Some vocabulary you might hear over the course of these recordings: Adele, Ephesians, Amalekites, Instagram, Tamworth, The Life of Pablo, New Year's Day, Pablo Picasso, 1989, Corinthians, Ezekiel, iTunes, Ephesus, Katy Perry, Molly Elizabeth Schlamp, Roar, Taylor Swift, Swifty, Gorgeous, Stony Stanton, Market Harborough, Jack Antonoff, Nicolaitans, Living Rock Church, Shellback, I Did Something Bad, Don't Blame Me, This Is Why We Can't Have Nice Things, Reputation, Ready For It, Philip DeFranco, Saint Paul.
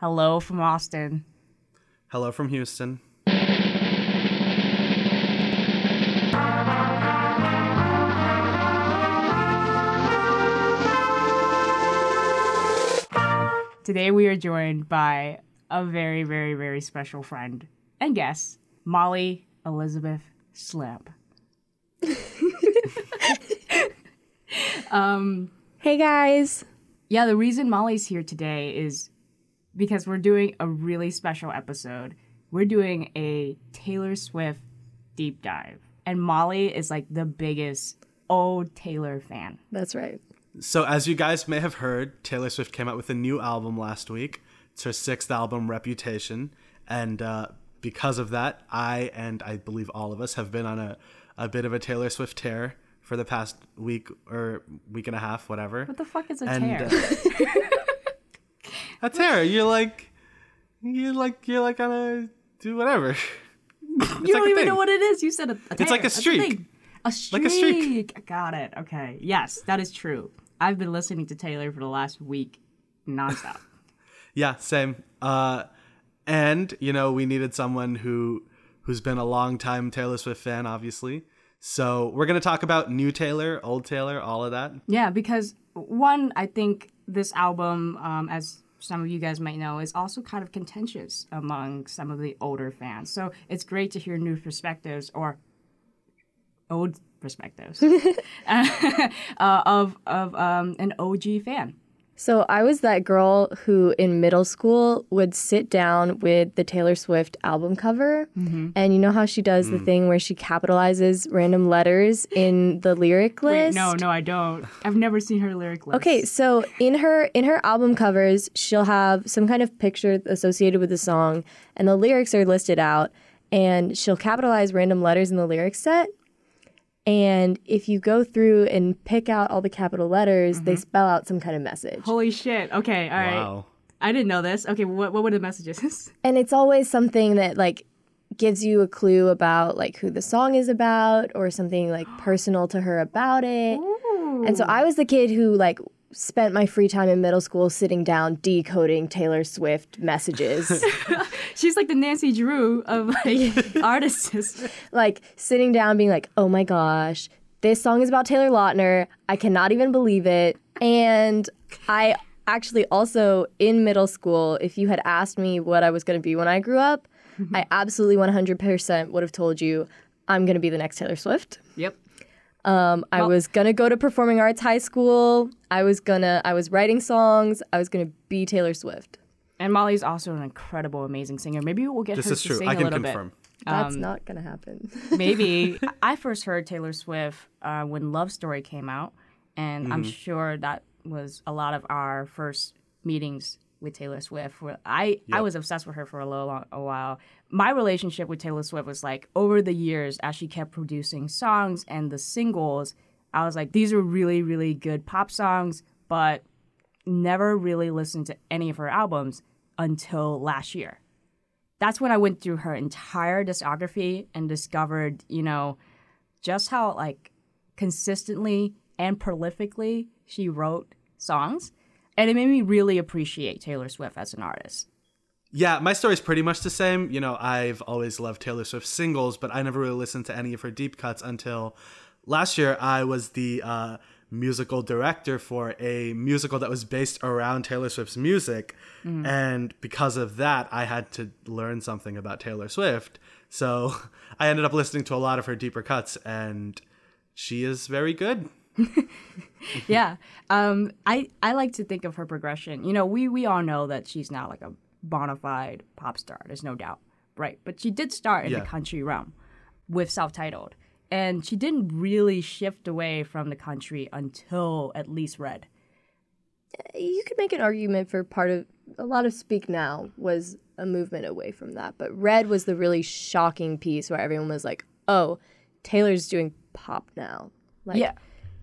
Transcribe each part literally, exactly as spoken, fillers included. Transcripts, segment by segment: Hello from Austin. Hello from Houston. Today we are joined by a very, very, very special friend and guest, Molly Elizabeth Schlamp. um, hey, guys. Yeah, the reason Molly's here today is because we're doing a really special episode. We're doing a Taylor Swift deep dive. And Molly is like the biggest old Taylor fan. That's right. So as you guys may have heard, Taylor Swift came out with a new album last week. It's her sixth album, Reputation. And uh, because of that, I and I believe all of us have been on a, a bit of a Taylor Swift tear for the past week or week and a half, whatever. What the fuck is a and, tear? Uh, a tear. You're like, you're like, you're like on a, do whatever. You it's don't like even thing. Know what it is. You said a, a tear. It's like a streak. A, a streak. Like a streak. Got it. Okay. Yes, that is true. I've been listening to Taylor for the last week nonstop. Yeah, same. Uh, and, you know, we needed someone who, who's been a long-time Taylor Swift fan, obviously. So we're going to talk about new Taylor, old Taylor, all of that. Yeah, because, one, I think this album, um, as some of you guys might know, is also kind of contentious among some of the older fans. So it's great to hear new perspectives or old perspectives uh, of of um, an O G fan. So I was that girl who in middle school would sit down with the Taylor Swift album cover. Mm-hmm. And you know how she does mm. the thing where she capitalizes random letters in the lyric list? Wait, no, no, I don't. I've never seen her lyric list. Okay, so in her in her album covers, she'll have some kind of picture associated with the song, and the lyrics are listed out, and she'll capitalize random letters in the lyric set. And if you go through and pick out all the capital letters, mm-hmm. they spell out some kind of message. Holy shit. Okay, all right. Wow. I didn't know this. Okay, what what were the messages? And it's always something that, like, gives you a clue about, like, who the song is about or something, like, personal to her about it. Ooh. And so I was the kid who, like, spent my free time in middle school sitting down decoding Taylor Swift messages. She's like the Nancy Drew of, like, artists. Like, sitting down being like, oh my gosh, this song is about Taylor Lautner. I cannot even believe it. And I actually also, in middle school, if you had asked me what I was going to be when I grew up, mm-hmm. I absolutely one hundred percent would have told you, I'm going to be the next Taylor Swift. Yep. Um, I well, was going to go to performing arts high school. I was gonna, I was writing songs. I was going to be Taylor Swift. And Molly's also an incredible, amazing singer. Maybe we'll get this her is to true. Sing I a little confirm. Bit. That's um, not going to happen. Maybe. I first heard Taylor Swift uh, when Love Story came out. And mm-hmm. I'm sure that was a lot of our first meetings with Taylor Swift. Where I, yep. I was obsessed with her for a little long, a while. My relationship with Taylor Swift was like over the years as she kept producing songs and the singles, I was like, these are really, really good pop songs, but never really listened to any of her albums until last year. That's when I went through her entire discography and discovered, you know, just how like consistently and prolifically she wrote songs. And it made me really appreciate Taylor Swift as an artist. Yeah, my story's pretty much the same. You know, I've always loved Taylor Swift's singles, but I never really listened to any of her deep cuts until last year. I was the uh, musical director for a musical that was based around Taylor Swift's music. Mm. And because of that, I had to learn something about Taylor Swift. So I ended up listening to a lot of her deeper cuts, and she is very good. yeah, um, I, I like to think of her progression. You know, we, we all know that she's now like a bona fide pop star. There's no doubt, right? But she did start in yeah. the country realm with self-titled. And she didn't really shift away from the country until at least Red. You could make an argument for part of, a lot of Speak Now was a movement away from that. But Red was the really shocking piece where everyone was like, oh, Taylor's doing pop now. Like, yeah.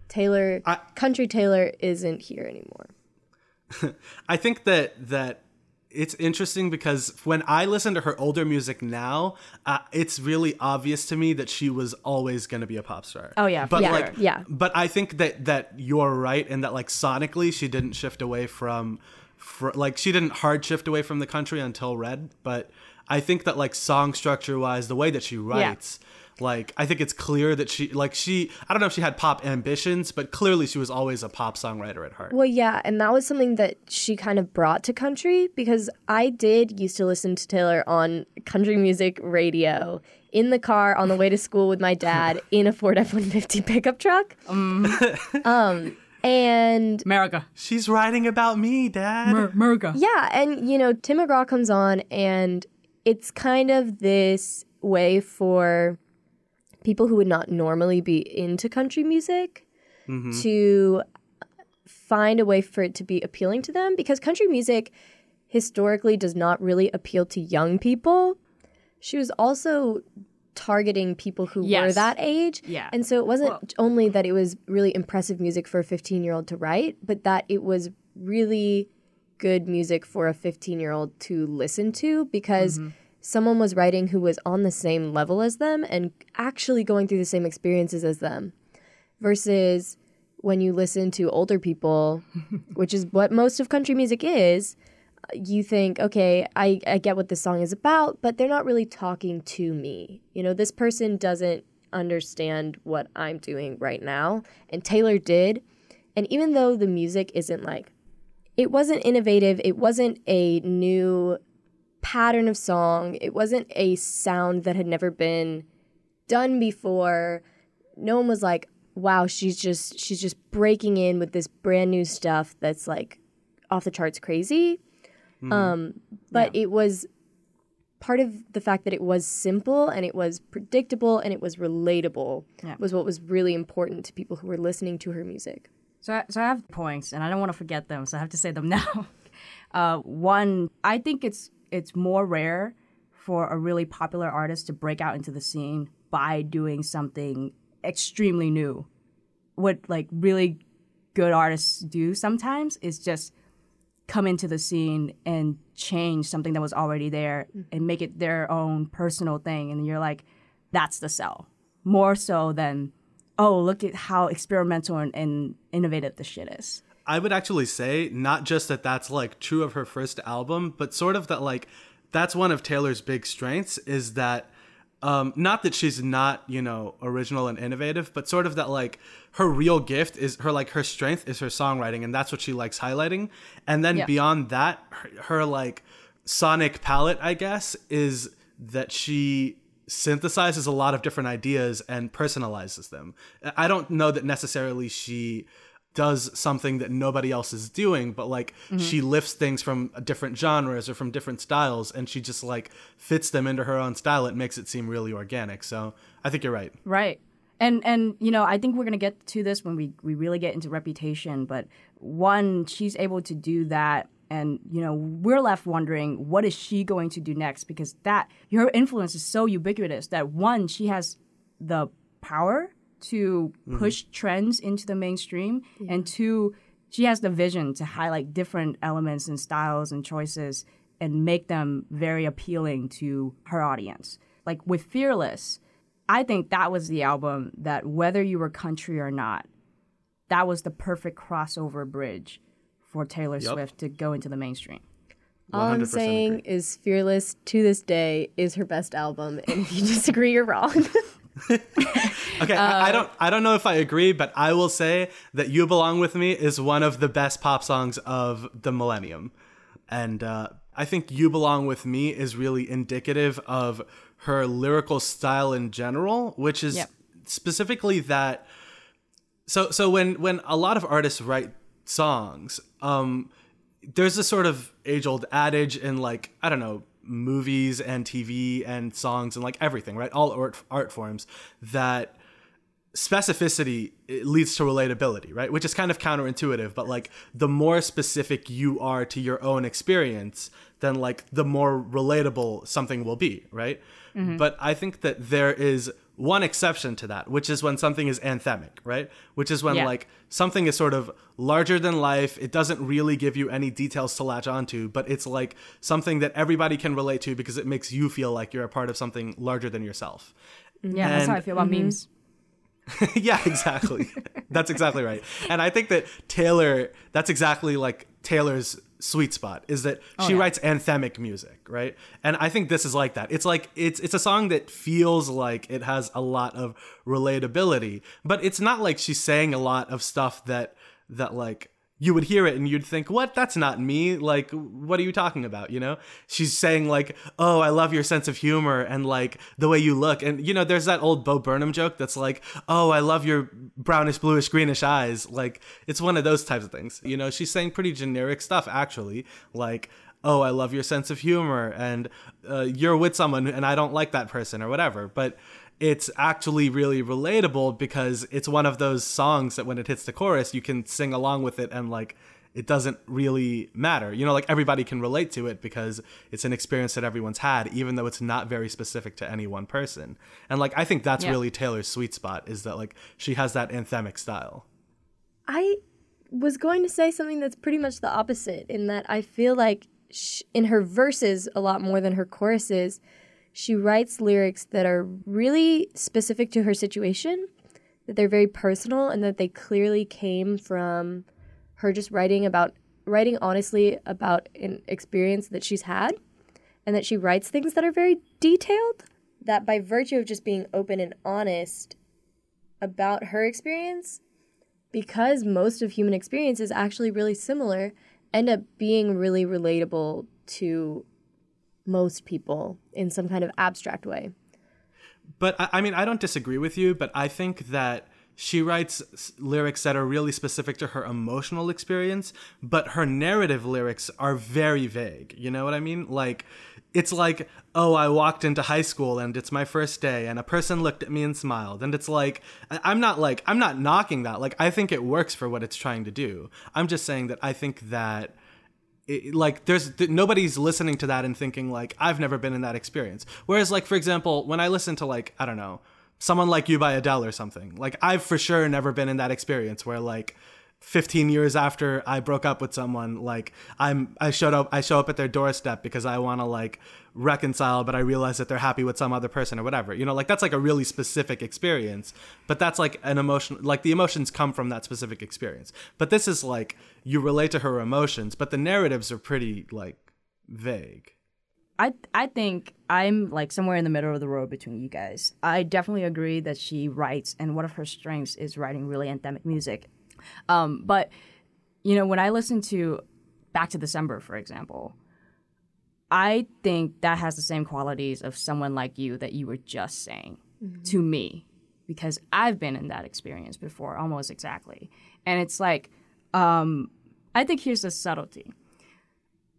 Taylor, I, country Taylor isn't here anymore. I think that that it's interesting because when I listen to her older music now, uh, it's really obvious to me that she was always going to be a pop star. Oh, yeah. But yeah, like, yeah. But I think that, that you're right in that, like, sonically, she didn't shift away from fr- like she didn't hard shift away from the country until Red, but I think that like song structure wise, the way that she writes, yeah. like I think it's clear that she like she I don't know if she had pop ambitions, but clearly she was always a pop songwriter at heart. Well, yeah, and that was something that she kind of brought to country, because I did used to listen to Taylor on country music radio in the car on the way to school with my dad in a Ford F one fifty pickup truck. Um, um And America. She's writing about me, Dad. Mer- America. Yeah. And, you know, Tim McGraw comes on, and it's kind of this way for people who would not normally be into country music mm-hmm. to find a way for it to be appealing to them, because country music historically does not really appeal to young people. She was also targeting people who yes. were that age. Yeah. And so it wasn't well, only that it was really impressive music for a fifteen-year-old to write, but that it was really good music for a fifteen-year-old to listen to, because mm-hmm. someone was writing who was on the same level as them and actually going through the same experiences as them. Versus when you listen to older people, which is what most of country music is, you think, okay, I, I get what this song is about, but they're not really talking to me. You know, this person doesn't understand what I'm doing right now. And Taylor did. And even though the music isn't like, it wasn't innovative, it wasn't a new pattern of song, it wasn't a sound that had never been done before. No one was like, wow, she's just she's just breaking in with this brand new stuff that's like off the charts crazy. Mm-hmm. Um, but yeah. it was part of the fact that it was simple and it was predictable and it was relatable yeah. was what was really important to people who were listening to her music. So I, so I have points, and I don't want to forget them, so I have to say them now. uh, one, I think it's it's more rare for a really popular artist to break out into the scene by doing something extremely new. What like really good artists do sometimes is just come into the scene and change something that was already there and make it their own personal thing. And you're like, that's the sell. More so than, oh, look at how experimental and, and innovative this shit is. I would actually say not just that that's like true of her first album, but sort of that like that's one of Taylor's big strengths is that um, not that she's not, you know, original and innovative, but sort of that like her real gift is her like her strength is her songwriting. And that's what she likes highlighting. And then yeah. beyond that, her, her like sonic palette, I guess, is that she synthesizes a lot of different ideas and personalizes them. I don't know that necessarily she does something that nobody else is doing, but like mm-hmm. she lifts things from different genres or from different styles, and she just like fits them into her own style. It makes it seem really organic. So I think you're right. Right. And, and you know, I think we're going to get to this when we, we really get into Reputation. But one, she's able to do that. And, you know, we're left wondering, what is she going to do next? Because that her influence is so ubiquitous that one, she has the power to push mm-hmm. trends into the mainstream, yeah. and two, she has the vision to highlight different elements and styles and choices and make them very appealing to her audience. Like with Fearless, I think that was the album that, whether you were country or not, that was the perfect crossover bridge for Taylor yep. Swift to go into the mainstream. All I'm saying agree. is Fearless, to this day, is her best album, and if you disagree, you're wrong. okay, uh, I, I don't I don't know if I agree, but I will say that You Belong With Me is one of the best pop songs of the millennium. And uh, I think You Belong With Me is really indicative of her lyrical style in general, which is yep. specifically that. So so when, when a lot of artists write songs, um, there's a sort of age-old adage in like, I don't know, movies and T V and songs and like everything, right? All art, art forms, that specificity leads to relatability, right? Which is kind of counterintuitive, but like the more specific you are to your own experience, then like the more relatable something will be, right? Mm-hmm. But I think that there is one exception to that, which is when something is anthemic, right? Which is when yeah. like something is sort of larger than life. It doesn't really give you any details to latch onto, but it's like something that everybody can relate to because it makes you feel like you're a part of something larger than yourself. Yeah, and that's how I feel about mm-hmm. memes. yeah, exactly. That's exactly right. And I think that Taylor, that's exactly like Taylor's sweet spot, is that oh, she yeah. writes anthemic music, right? And I think this is like that. It's like it's it's a song that feels like it has a lot of relatability, but it's not like she's saying a lot of stuff that that like you would hear it and you'd think, what? That's not me. Like, what are you talking about? You know, she's saying like, oh, I love your sense of humor and like the way you look. And, you know, there's that old Bo Burnham joke that's like, oh, I love your brownish, bluish, greenish eyes. Like, it's one of those types of things. You know, she's saying pretty generic stuff, actually, like, oh, I love your sense of humor and uh, you're with someone and I don't like that person or whatever. But it's actually really relatable because it's one of those songs that when it hits the chorus, you can sing along with it and like it doesn't really matter. You know, like everybody can relate to it because it's an experience that everyone's had, even though it's not very specific to any one person. And like I think that's yeah. really Taylor's sweet spot, is that like she has that anthemic style. I was going to say something that's pretty much the opposite, in that I feel like she, in her verses a lot more than her choruses, she writes lyrics that are really specific to her situation, that they're very personal, and that they clearly came from her just writing about, writing honestly about an experience that she's had, and that she writes things that are very detailed, that by virtue of just being open and honest about her experience, because most of human experience is actually really similar, end up being really relatable to most people in some kind of abstract way. But I mean, I don't disagree with you, but I think that she writes lyrics that are really specific to her emotional experience, but her narrative lyrics are very vague. You know what I mean? Like, it's like, oh, I walked into high school and it's my first day and a person looked at me and smiled. And it's like, I'm not like, I'm not knocking that. Like, I think it works for what it's trying to do. I'm just saying that I think that It, like there's th- nobody's listening to that and thinking like, I've never been in that experience. Whereas like, for example, when I listen to like, I don't know, Someone Like You by Adele or something, like I've for sure never been in that experience where like fifteen years after I broke up with someone, like I'm I showed up I show up at their doorstep because I want to like reconcile, but I realize that they're happy with some other person or whatever. You know, like that's like a really specific experience, but that's like an emotion, like the emotions come from that specific experience. But this is like, you relate to her emotions, but the narratives are pretty like vague. I I think I'm like somewhere in the middle of the road between you guys. I definitely agree that she writes, and one of her strengths is writing really anthemic music. Um, but, you know, when I listen to Back to December, for example, I think that has the same qualities of Someone Like You that you were just saying mm-hmm. to me, because I've been in that experience before, almost exactly. And it's like, um, I think here's the subtlety.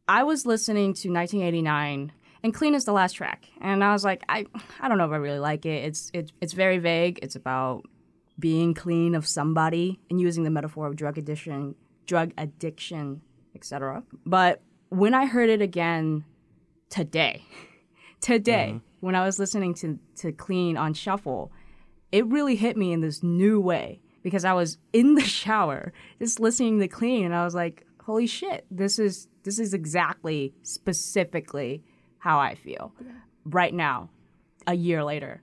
I was listening to nineteen eighty-nine, and Clean is the last track. And I was like, I I don't know if I really like it. It's it's it's very vague. It's about being clean of somebody and using the metaphor of drug addiction, drug addiction, et cetera. But when I heard it again today, today, mm-hmm. when I was listening to, to Clean on shuffle, it really hit me in this new way, because I was in the shower just listening to Clean, and I was like, holy shit, this is this is exactly, specifically how I feel right now, a year later,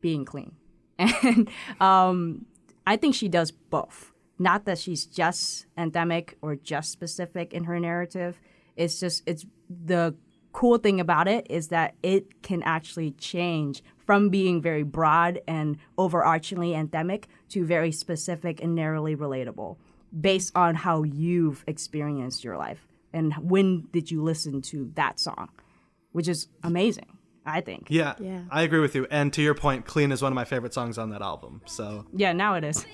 being clean. And um, I think she does both. Not that she's just anthemic or just specific in her narrative. It's just, it's the cool thing about it is that it can actually change from being very broad and overarchingly anthemic to very specific and narrowly relatable based on how you've experienced your life and when did you listen to that song, which is amazing. I think. Yeah, yeah, I agree with you. And to your point, Clean is one of my favorite songs on that album. So yeah, now it is.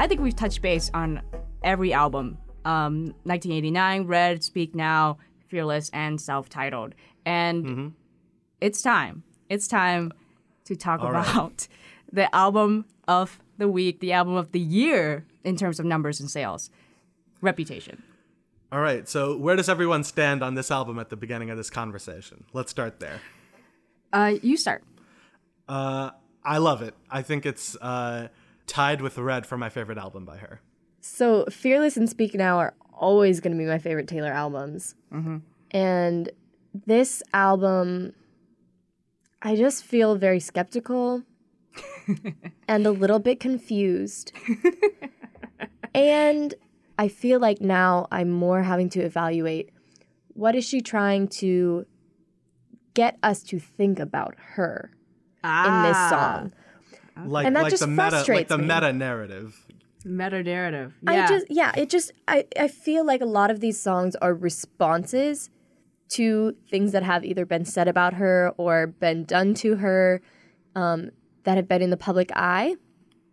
I think we've touched base on every album. Um, nineteen eighty-nine, Red, Speak Now, Fearless, and Self-Titled. And mm-hmm. it's time. It's time to talk All about right. the album of the week, the album of the year in terms of numbers and sales, Reputation. All right. So where does everyone stand on this album at the beginning of this conversation? Let's start there. Uh, you start. Uh, I love it. I think it's... Uh, tied with Red for my favorite album by her. So Fearless and Speak Now are always going to be my favorite Taylor albums. Mm-hmm. And this album, I just feel very skeptical and a little bit confused. And I feel like now I'm more having to evaluate, what is she trying to get us to think about her ah. in this song? Like, and that like just the frustrates meta, like the me. meta narrative. Meta narrative. Yeah. I just, yeah, it just, I, I feel like a lot of these songs are responses to things that have either been said about her or been done to her, um, that have been in the public eye.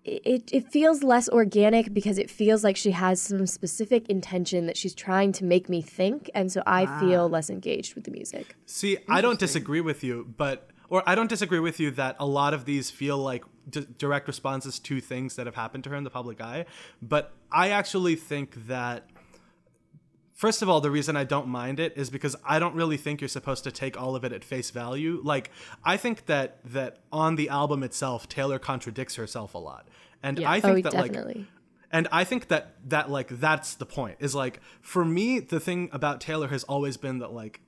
It, it feels less organic because it feels like she has some specific intention that she's trying to make me think. And so I wow. feel less engaged with the music. See, I don't disagree with you, but, or I don't disagree with you that a lot of these feel like d- direct responses to things that have happened to her in the public eye. But I actually think that, first of all, the reason I don't mind it is because I don't really think you're supposed to take all of it at face value. Like, I think that that on the album itself, Taylor contradicts herself a lot. And yeah. I think oh, that definitely. like and I think that that like that's the point. Is like, for me, the thing about Taylor has always been that, like,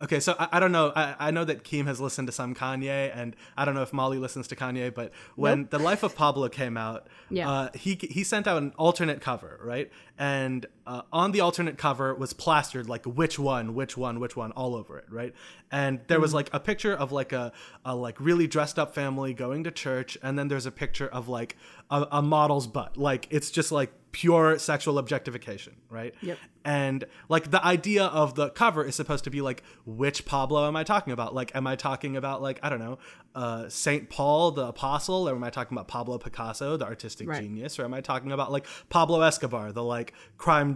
okay, so I, I don't know. I, I know that Keem has listened to some Kanye, and I don't know if Molly listens to Kanye, but when nope. The Life of Pablo came out, yeah. uh, he he sent out an alternate cover, right? And uh, on the alternate cover was plastered, like, which one, which one, which one, all over it, right? And there mm-hmm. was, like, a picture of, like, a, a, like, really dressed-up family going to church, and then there's a picture of, like, a, a model's butt. Like, it's just, like, pure sexual objectification, right? Yep. And, like, the idea of the cover is supposed to be, like, which Pablo am I talking about? Like, am I talking about, like, I don't know, uh, Saint Paul, the apostle? Or am I talking about Pablo Picasso, the artistic right. genius? Or am I talking about, like, Pablo Escobar, the, like, crime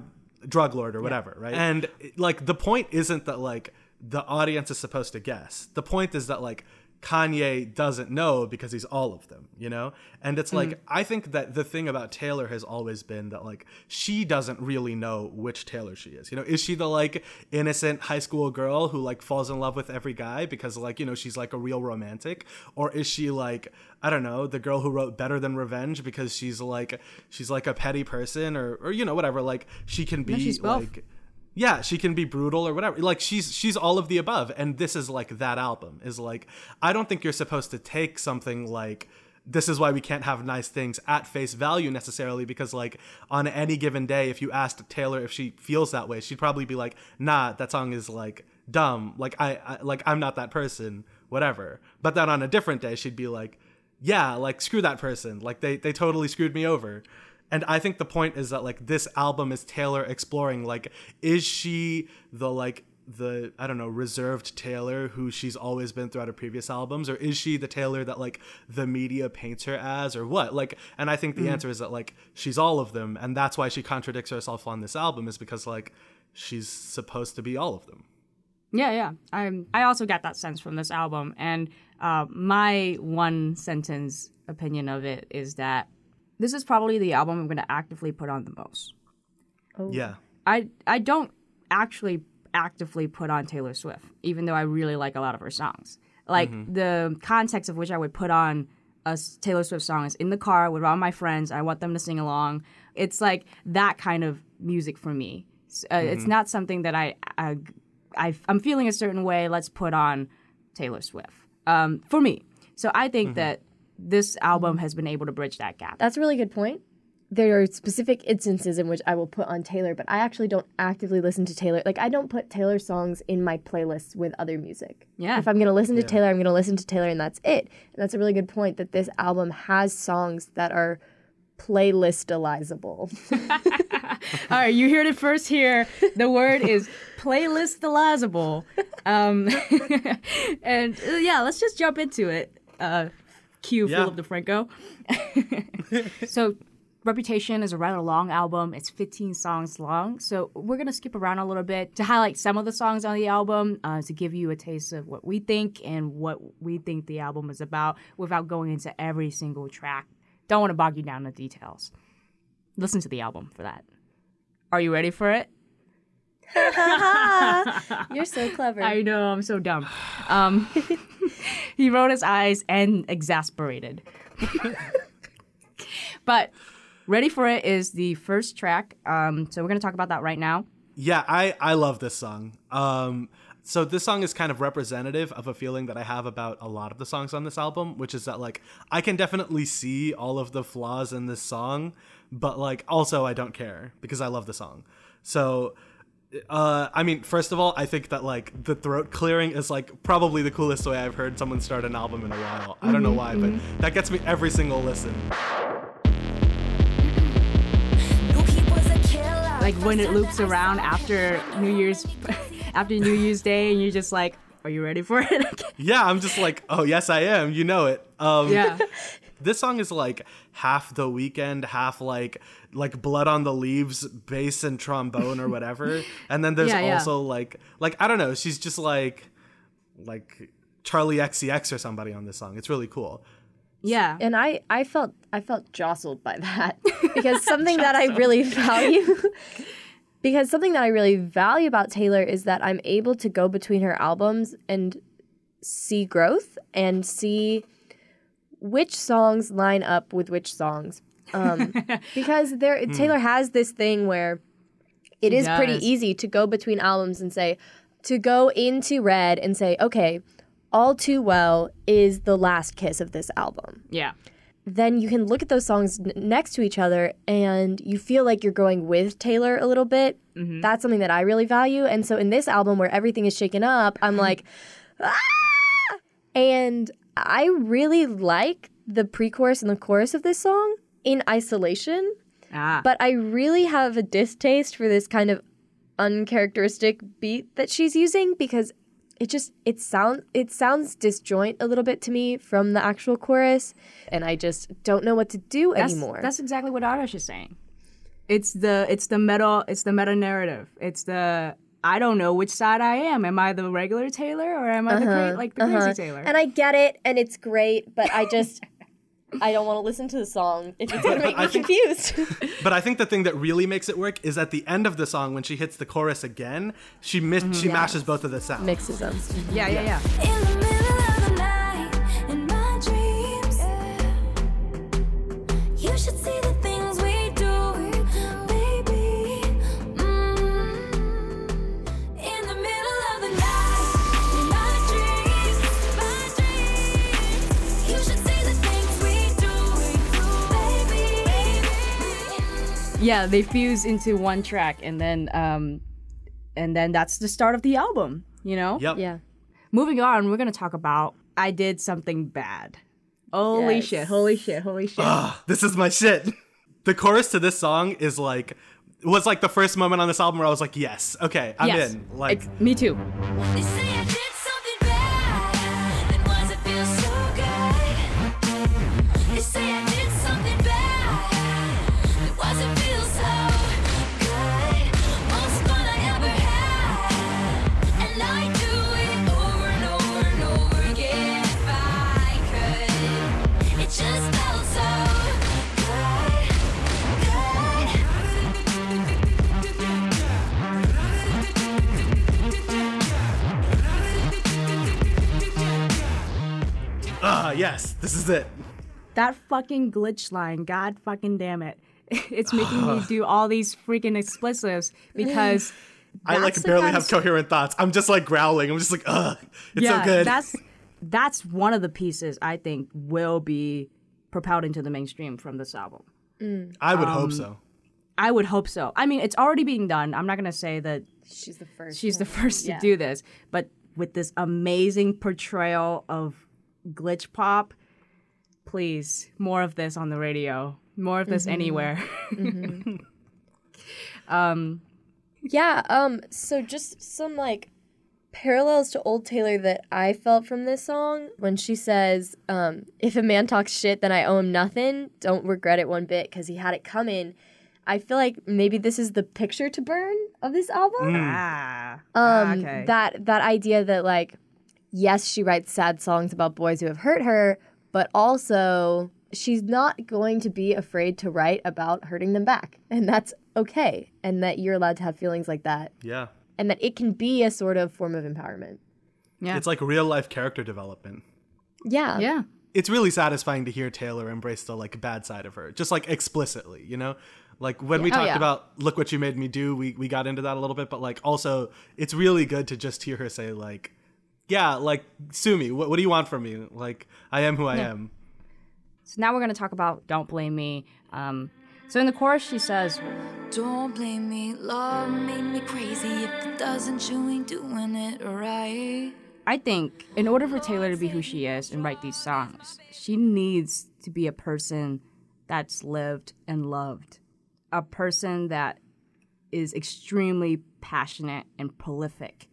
drug lord or whatever, yeah. right? And, like, the point isn't that, like, the audience is supposed to guess. The point is that, like, Kanye doesn't know because he's all of them, you know? And it's like, mm-hmm. I think that the thing about Taylor has always been that, like, she doesn't really know which Taylor she is. You know, is she the, like, innocent high school girl who, like, falls in love with every guy because, like, you know, she's, like, a real romantic? Or is she, like, I don't know, the girl who wrote Better Than Revenge because she's, like, she's, like, a petty person or, or you know, whatever. Like, she can be, no, she's both. like... Yeah, she can be brutal or whatever. Like, she's she's all of the above. And this is, like, that album is, like, I don't think you're supposed to take something like This Is Why We Can't Have Nice Things at face value necessarily, because, like, on any given day, if you asked Taylor if she feels that way, she'd probably be like, nah, that song is, like, dumb. Like, I, I like I'm not that person, whatever. But then on a different day, she'd be like, yeah, like, screw that person. Like, they, they totally screwed me over. And I think the point is that, like, this album is Taylor exploring, like, is she the, like, the, I don't know, reserved Taylor who she's always been throughout her previous albums? Or is she the Taylor that, like, the media paints her as, or what? Like, and I think the mm-hmm. answer is that, like, she's all of them. And that's why she contradicts herself on this album, is because, like, she's supposed to be all of them. Yeah, yeah. I I also got that sense from this album. And uh, my one sentence opinion of it is that this is probably the album I'm going to actively put on the most. Oh. Yeah. I I don't actually actively put on Taylor Swift, even though I really like a lot of her songs. Like, mm-hmm. the context of which I would put on a Taylor Swift song is in the car with all my friends. I want them to sing along. It's like that kind of music for me. Uh, mm-hmm. It's not something that I, I, I, I'm feeling a certain way, let's put on Taylor Swift. Um, for me. So I think mm-hmm. that this album has been able to bridge that gap. That's a really good point. There are specific instances in which I will put on Taylor, but I actually don't actively listen to Taylor. Like, I don't put Taylor songs in my playlists with other music. Yeah. If I'm going to listen to yeah. Taylor, I'm going to listen to Taylor, and that's it. And that's a really good point, that this album has songs that are playlistalizable. All right, you heard it first here. The word is playlistalizable. Um, and, uh, yeah, let's just jump into it. Uh Cue yeah. Philip DeFranco. So Reputation is a rather long album. It's fifteen songs long. So we're going to skip around a little bit to highlight some of the songs on the album, uh, to give you a taste of what we think and what we think the album is about without going into every single track. Don't want to bog you down with details. Listen to the album for that. Are you ready for it? You're so clever. I know, I'm so dumb. Um, he rolled his eyes and exasperated. But Ready For It is the first track. Um, so we're going to talk about that right now. Yeah, I, I love this song. Um, so this song is kind of representative of a feeling that I have about a lot of the songs on this album, which is that, like, I can definitely see all of the flaws in this song, but, like, also I don't care because I love the song. So... Uh, I mean, first of all, I think that, like, the throat clearing is, like, probably the coolest way I've heard someone start an album in a while. I don't know why, but that gets me every single listen. Like, when it loops around after New Year's, after New Year's Day, and you're just like, are you ready for it? Yeah, I'm just like, oh, yes, I am. You know it. Um, yeah. This song is, like, half The Weeknd, half, like, like Blood on the Leaves, bass and trombone or whatever. And then there's yeah, yeah. also, like, like, I don't know, she's just, like, like Charlie X C X or somebody on this song. It's really cool. Yeah. And I, I felt I felt jostled by that because something that I really value... because something that I really value about Taylor is that I'm able to go between her albums and see growth and see... which songs line up with which songs. Um, because there, Taylor has this thing where it is pretty easy to go between albums and say, to go into Red and say, okay, All Too Well is the last kiss of this album. Yeah. Then you can look at those songs n- next to each other and you feel like you're going with Taylor a little bit. Mm-hmm. That's something that I really value. And so in this album where everything is shaken up, I'm like, ah! And... I really like the pre-chorus and the chorus of this song in isolation, ah. but I really have a distaste for this kind of uncharacteristic beat that she's using because it just it sounds it sounds disjoint a little bit to me from the actual chorus, and I just don't know what to do that's, anymore. That's exactly what Arash is saying. It's the it's the meta it's the meta narrative. It's the I don't know which side I am. Am I the regular Taylor or am I uh-huh, the cra- like the uh-huh. crazy Taylor? And I get it, and it's great, but I just I don't want to listen to the song if it's gonna make me think, confused. But I think the thing that really makes it work is at the end of the song when she hits the chorus again, she mi- mm-hmm. she yeah. mashes both of the sounds, mixes them. Yeah, yeah, yeah. In the middle of the night, in my dreams, yeah. You should see the things we. Yeah, they fuse into one track, and then um, and then that's the start of the album, you know? Yep. Yeah. Moving on, we're going to talk about I Did Something Bad. Holy yes. shit, holy shit, holy shit. Ugh, this is my shit. The chorus to this song is like, was like the first moment on this album where I was like, yes, okay, I'm yes. in. Like, it's, me too. They say I did something bad, then why does it feel so good? They say I did something bad, then why does it feel Ah, uh, yes, this is it. That fucking glitch line, god fucking damn it. It's making me do all these freaking expletives because... I, like, barely have coherent thoughts. I'm just, like, growling. I'm just like, ugh, it's yeah, so good. That's that's one of the pieces I think will be propelled into the mainstream from this album. Mm. I would um, hope so. I would hope so. I mean, it's already being done. I'm not going to say that she's the first, she's the first yeah. to do this, but with this amazing portrayal of... glitch pop, please, more of this on the radio, more of this mm-hmm. anywhere. mm-hmm. um yeah um so just some like parallels to old Taylor that I felt from this song when she says um if a man talks shit then I owe him nothing, don't regret it one bit because he had it coming. I feel like maybe this is the picture to burn of this album. mm. ah. um ah, okay. that that idea that like yes, she writes sad songs about boys who have hurt her, but also she's not going to be afraid to write about hurting them back. And that's okay. And that you're allowed to have feelings like that. Yeah. And that it can be a sort of form of empowerment. Yeah. It's like real life character development. Yeah. Yeah. it's really satisfying to hear Taylor embrace the like bad side of her, just like explicitly, you know? Like when we oh, talked yeah. about Look What You Made Me Do, we, we got into that a little bit, but like also it's really good to just hear her say like, yeah, like sue me. What, what do you want from me? Like I am who I yeah. am. So now we're going to talk about Don't Blame Me. Um, so in the chorus, she says, don't blame me, love made me crazy. If it doesn't, you ain't doing it right. I think in order for Taylor to be who she is and write these songs, she needs to be a person that's lived and loved. A person that is extremely passionate and prolific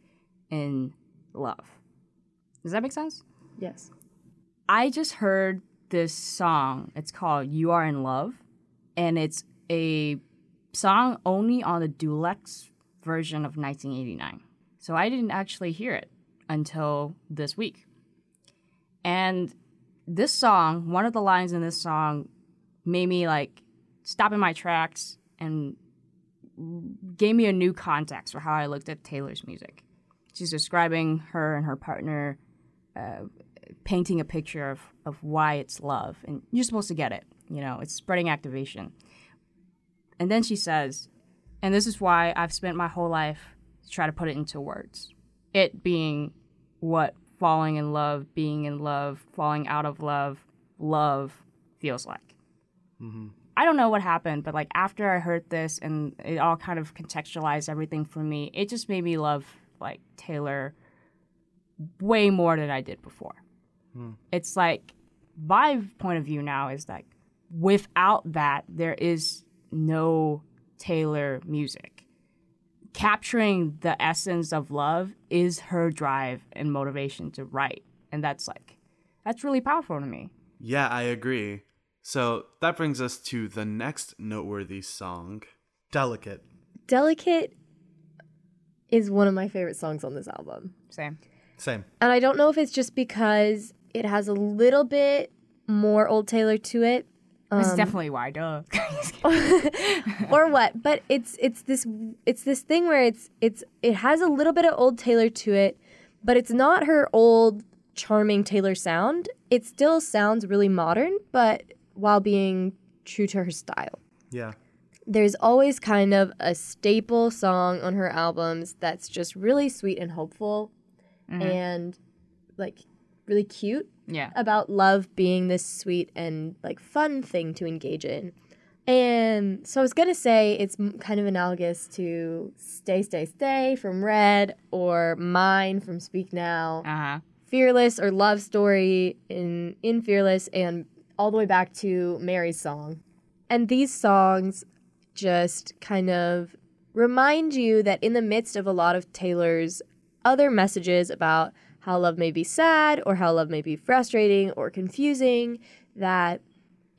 in love. Does that make sense? Yes. I just heard this song. It's called You Are In Love, and it's a song only on the deluxe version of nineteen eighty-nine. So I didn't actually hear it until this week. And this song, one of the lines in this song made me like stop in my tracks and gave me a new context for how I looked at Taylor's music. She's describing her and her partner, uh, painting a picture of, of why it's love. And you're supposed to get it. You know, it's spreading activation. And then she says, and this is why I've spent my whole life to try to put it into words. It being what falling in love, being in love, falling out of love, love feels like. Mm-hmm. I don't know what happened, but like after I heard this and it all kind of contextualized everything for me, it just made me love like Taylor way more than I did before. Mm. It's like my point of view now is like without that, there is no Taylor music. Capturing the essence of love is her drive and motivation to write. And that's like, that's really powerful to me. Yeah, I agree. So that brings us to the next noteworthy song, Delicate. Delicate is one of my favorite songs on this album. Same. Same. And I don't know if it's just because it has a little bit more old Taylor to it. Um, it's definitely why, duh. or, or what? But it's it's this it's this thing where it's it's it has a little bit of old Taylor to it, but it's not her old charming Taylor sound. It still sounds really modern, but while being true to her style. Yeah. There's always kind of a staple song on her albums that's just really sweet and hopeful, mm-hmm. and like really cute. Yeah. About love being this sweet and like fun thing to engage in. And so I was going to say it's kind of analogous to Stay, Stay, Stay from Red or Mine from Speak Now. Uh-huh. Fearless or Love Story in, in Fearless and all the way back to Mary's Song. And these songs just kind of remind you that in the midst of a lot of Taylor's other messages about how love may be sad or how love may be frustrating or confusing, that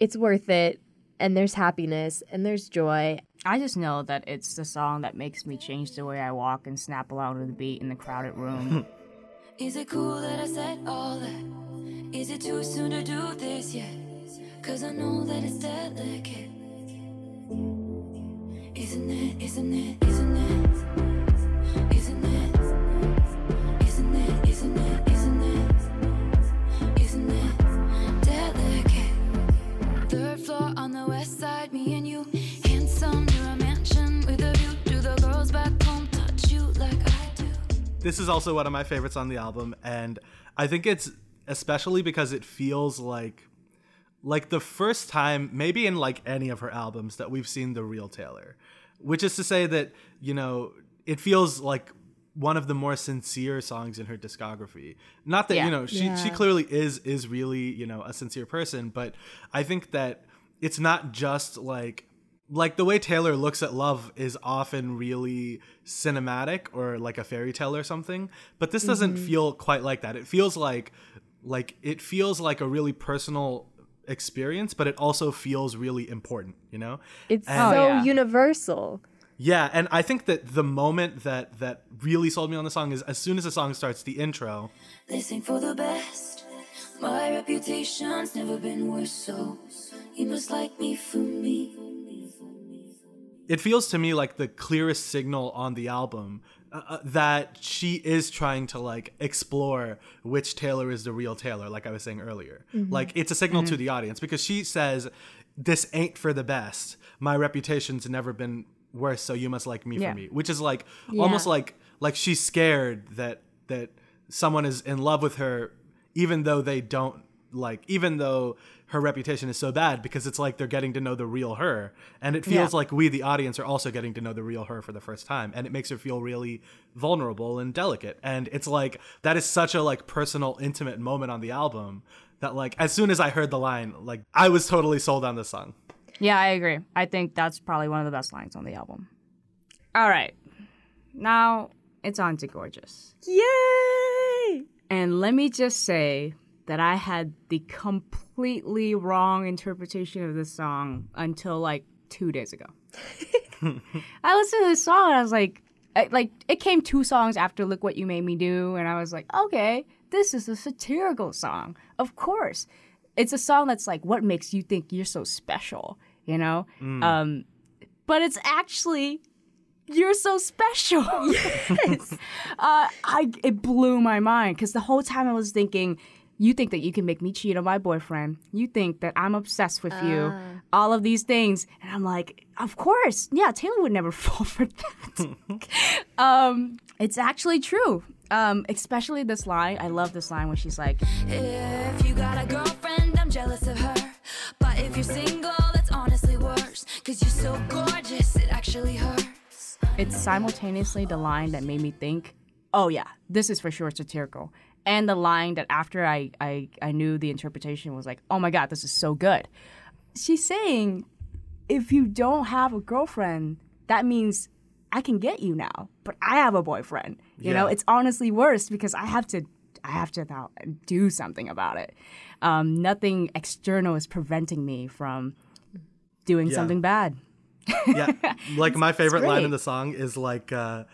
it's worth it and there's happiness and there's joy. I just know that it's the song that makes me change the way I walk and snap along to the beat in the crowded room. Is it cool that I said all that? Is it too soon to do this yet? Cause I know that it's delicate. Isn't it, isn't it, isn't it, isn't it? On the west side, me and you, handsome to a mansion with a view. Do the girls back home touch you like I do? This is also one of my favorites on the album, and I think it's especially because it feels like, like the first time, maybe in like any of her albums, that we've seen the real Taylor, which is to say that, you know, it feels like one of the more sincere songs in her discography. Not that, yeah. you know, she, yeah. she clearly is is really, you know, a sincere person, but I think that it's not just like, like the way Taylor looks at love is often really cinematic or like a fairy tale or something, but this doesn't mm-hmm. feel quite like that. It feels like, like it feels like a really personal experience, but it also feels really important, you know? It's and, so yeah. universal. Yeah, and I think that the moment that that really sold me on the song is as soon as the song starts, the intro. Listen for the best. My reputation's never been worse, so you must like me for me. It feels to me like the clearest signal on the album uh, that she is trying to like explore which Taylor is the real Taylor, like I was saying earlier. Mm-hmm. Like it's a signal mm-hmm. to the audience, because she says, "This ain't for the best. My reputation's never been worse, so you must like me yeah. for me," which is like yeah. almost like like she's scared that that someone is in love with her, even though they don't like, even though her reputation is so bad, because it's like they're getting to know the real her. And it feels yeah. like we, the audience, are also getting to know the real her for the first time. And it makes her feel really vulnerable and delicate. And it's like, that is such a like personal, intimate moment on the album that like, as soon as I heard the line, like I was totally sold on this song. Yeah, I agree. I think that's probably one of the best lines on the album. All right. Now it's on to Gorgeous. Yay! And let me just say that I had the completely wrong interpretation of this song until like two days ago. I listened to this song and I was like, I, like it came two songs after Look What You Made Me Do, and I was like, okay, this is a satirical song. Of course. It's a song that's like, what makes you think you're so special, you know? Mm. Um, but it's actually... You're so special. Yes. uh, I it blew my mind, because the whole time I was thinking, you think that you can make me cheat on my boyfriend. You think that I'm obsessed with uh. you. All of these things, and I'm like, of course, yeah, Taylor would never fall for that. um, it's actually true. Um, especially this line. I love this line when she's like, "If you got a girlfriend, I'm jealous of her. But if you're single, that's honestly worse. 'Cause you're so gorgeous, it actually hurts." It's simultaneously the line that made me think, oh yeah, this is for sure satirical. And the line that after I, I, I knew the interpretation was like, oh my God, this is so good. She's saying, if you don't have a girlfriend, that means I can get you now, but I have a boyfriend. You yeah. know, it's honestly worse because I have to I have to now do something about it. Um, nothing external is preventing me from doing yeah. something bad. Yeah, like my favorite line in the song is like, uh,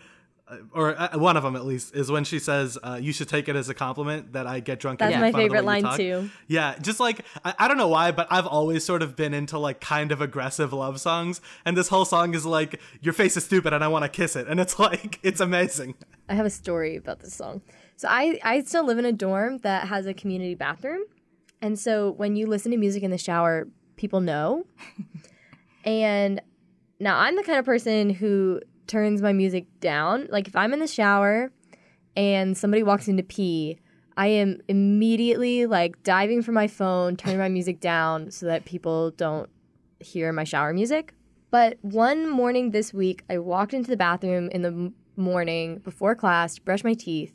or uh, one of them at least, is when she says, uh, you should take it as a compliment that I get drunk. That's and my favorite line too. Yeah, just like, I, I don't know why, but I've always sort of been into like kind of aggressive love songs. And this whole song is like, your face is stupid and I want to kiss it. And it's like, it's amazing. I have a story about this song. So I, I still live in a dorm that has a community bathroom. And so when you listen to music in the shower, people know. And... Now, I'm the kind of person who turns my music down. Like, if I'm in the shower and somebody walks in to pee, I am immediately, like, diving for my phone, turning my music down so that people don't hear my shower music. But one morning this week, I walked into the bathroom in the morning before class to brush my teeth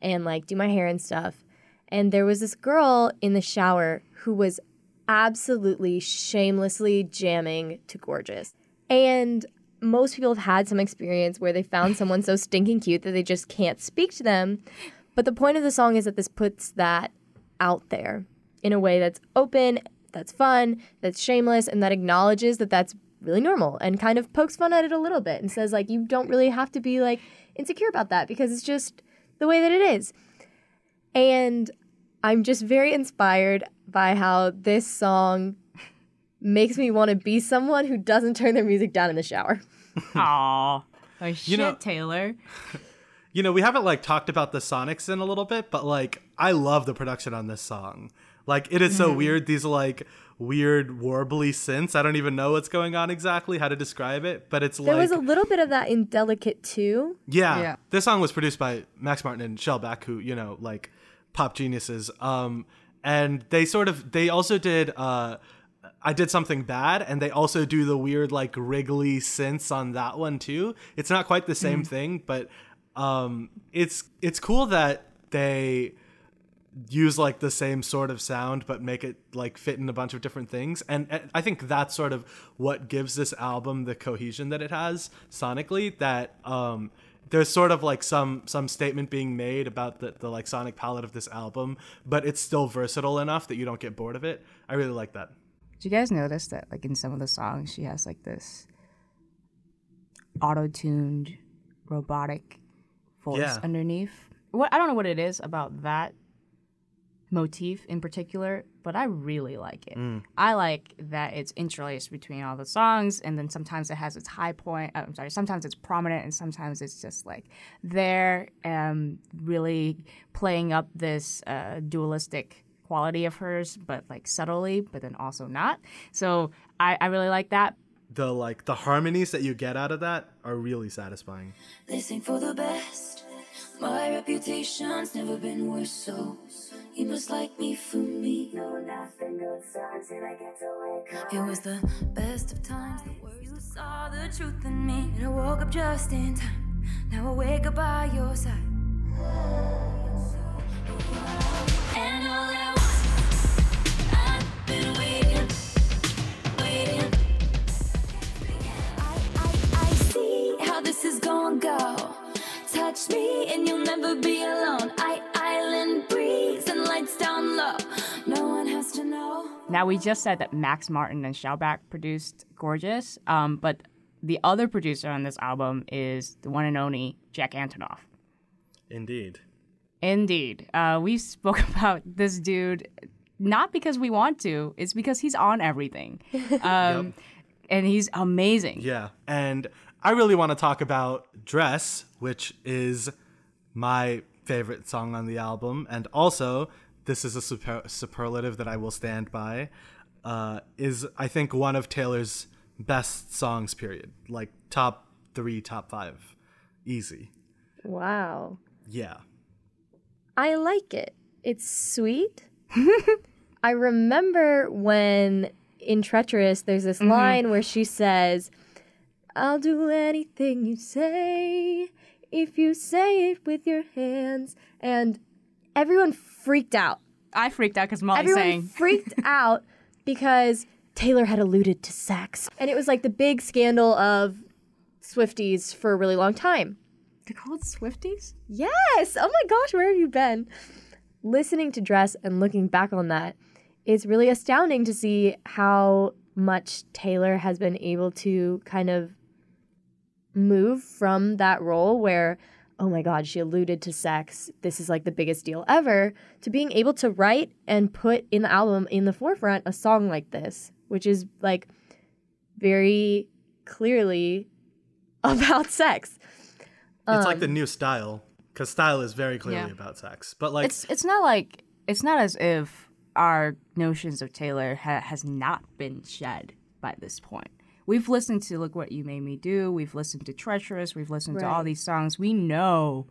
and, like, do my hair and stuff. And there was this girl in the shower who was absolutely shamelessly jamming to Gorgeous. And most people have had some experience where they found someone so stinking cute that they just can't speak to them. But the point of the song is that this puts that out there in a way that's open, that's fun, that's shameless, and that acknowledges that that's really normal and kind of pokes fun at it a little bit and says, like, you don't really have to be, like, insecure about that because it's just the way that it is. And I'm just very inspired by how this song makes me want to be someone who doesn't turn their music down in the shower. Aw. Oh, shit, you know, Taylor. You know, we haven't, like, talked about the sonics in a little bit, but, like, I love the production on this song. Like, it is so weird. These, like, weird, warbly synths. I don't even know what's going on exactly, how to describe it, but it's, there like... There was a little bit of that in Delicate, too. Yeah. yeah. This song was produced by Max Martin and Shellback, who, you know, like, pop geniuses. Um, and they sort of... They also did... Uh, I Did Something Bad, and they also do the weird, like, wriggly synths on that one, too. It's not quite the same mm. thing, but um, it's it's cool that they use, like, the same sort of sound but make it, like, fit in a bunch of different things. And, and I think that's sort of what gives this album the cohesion that it has sonically, that um, there's sort of, like, some some statement being made about the, the, like, sonic palette of this album, but it's still versatile enough that you don't get bored of it. I really like that. Do you guys notice that, like, in some of the songs, she has, like, this auto-tuned, robotic voice yeah. underneath? What I don't know what it is about that motif in particular, but I really like it. Mm. I like that it's interlaced between all the songs, and then sometimes it has its high point. I'm sorry, sometimes it's prominent, and sometimes it's just like there, um, really playing up this uh, dualistic quality of hers, but like subtly, but then also not. So I, I really like that. The like the harmonies that you get out of that are really satisfying. They sing for the best. My reputation's never been worse, so you must like me for me. No, nothing good starts and I get to wake up. It was the best of times, the worst. You saw the truth in me, and I woke up just in time. Now I wake up by your side. And all that was, I've been waiting, waiting. I, I, I see how this is gonna go. Touch me and you'll never be alone. I island breeze and lights down low. No one has to know. Now, we just said that Max Martin and Shellback produced Gorgeous, um, but the other producer on this album is the one and only Jack Antonoff. Indeed. Indeed. Uh, we spoke about this dude not because we want to. It's because he's on everything. Um, yep. And he's amazing. Yeah. And I really want to talk about Dress, which is my favorite song on the album. And also, this is a super- superlative that I will stand by, uh, is, I think, one of Taylor's best songs, period. Like, top three, top five. Easy. Wow. Yeah. I like it. It's sweet. I remember when, in Treacherous, there's this mm-hmm. line where she says, I'll do anything you say if you say it with your hands. And everyone freaked out. I freaked out because Molly everyone sang. Everyone freaked out because Taylor had alluded to sex. And it was like the big scandal of Swifties for a really long time. They're called Swifties? Yes. Oh my gosh, where have you been? Listening to Dress and looking back on that, it's really astounding to see how much Taylor has been able to kind of move from that role where, oh my God, she alluded to sex, this is like the biggest deal ever, to being able to write and put in the album in the forefront a song like this, which is like very clearly about sex. Um, it's like the new style, because style is very clearly yeah. about sex. But like, it's it's not like it's not as if our notions of Taylor ha- has not been shed by this point. We've listened to Look What You Made Me Do. We've listened to Treacherous. We've listened right. to all these songs. We know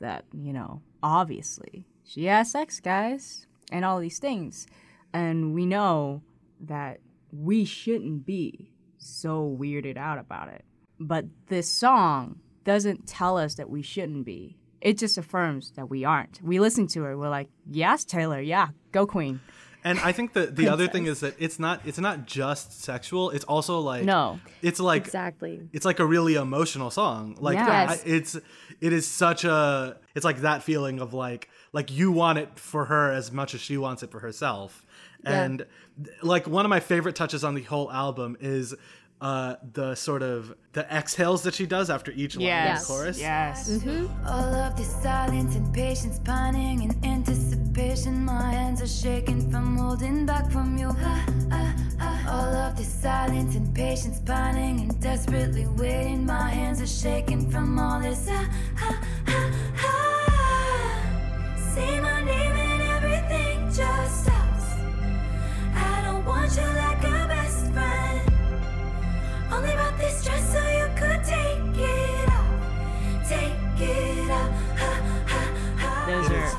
that, you know, obviously she has sex, guys, and all these things. And we know that we shouldn't be so weirded out about it. But this song doesn't tell us that we shouldn't be. It just affirms that we aren't. We listen to her. We're like, yes, Taylor, yeah, go queen. And I think the the other thing is that it's not it's not just sexual. It's also like no, it's like exactly. It's like a really emotional song. Like yes. I, it's it is such a it's like that feeling of like like you want it for her as much as she wants it for herself. Yeah. And like one of my favorite touches on the whole album is Uh, the sort of the exhales that she does after each line yes. of the chorus. Yes. Mm-hmm. All of this silence and patience, pining and anticipation. My hands are shaking from holding back from you. Ah, ah, ah. All of this silence and patience, pining and desperately waiting. My hands are shaking from all this. Ah, ah, ah, ah. Say my name and everything just stops. I don't want you like a best friend. Only about this dress so you could take it off. Take it off. Ha, ha, ha. Those are